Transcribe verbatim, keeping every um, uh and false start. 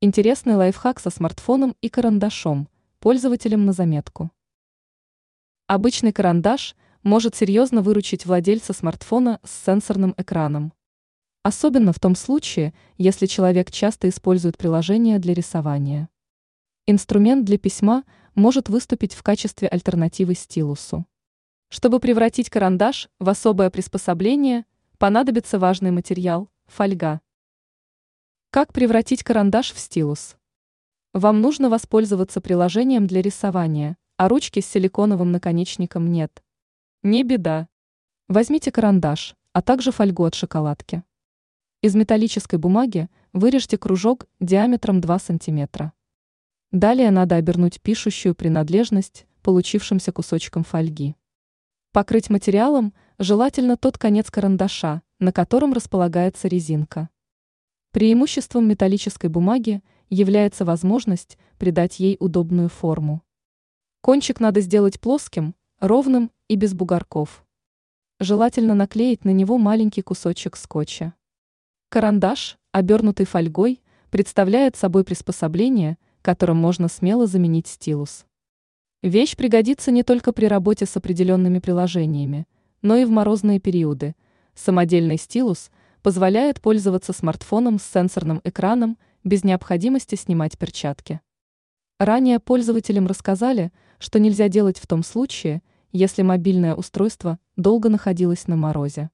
Интересный лайфхак со смартфоном и карандашом, пользователям на заметку. Обычный карандаш может серьезно выручить владельца смартфона с сенсорным экраном. Особенно в том случае, если человек часто использует приложение для рисования. Инструмент для письма может выступить в качестве альтернативы стилусу. Чтобы превратить карандаш в особое приспособление, понадобится важный материал – фольга. Как превратить карандаш в стилус? Вам нужно воспользоваться приложением для рисования, а ручки с силиконовым наконечником нет. Не беда. Возьмите карандаш, а также фольгу от шоколадки. Из металлической бумаги вырежьте кружок диаметром два сантиметра. Далее надо обернуть пишущую принадлежность получившимся кусочком фольги. Покрыть материалом желательно тот конец карандаша, на котором располагается резинка. Преимуществом металлической бумаги является возможность придать ей удобную форму. Кончик надо сделать плоским, ровным и без бугорков. Желательно наклеить на него маленький кусочек скотча. Карандаш, обернутый фольгой, представляет собой приспособление, которым можно смело заменить стилус. Вещь пригодится не только при работе с определенными приложениями, но и в морозные периоды. Самодельный стилус позволяет пользоваться смартфоном с сенсорным экраном без необходимости снимать перчатки. Ранее пользователям рассказали, что нельзя делать в том случае, если мобильное устройство долго находилось на морозе.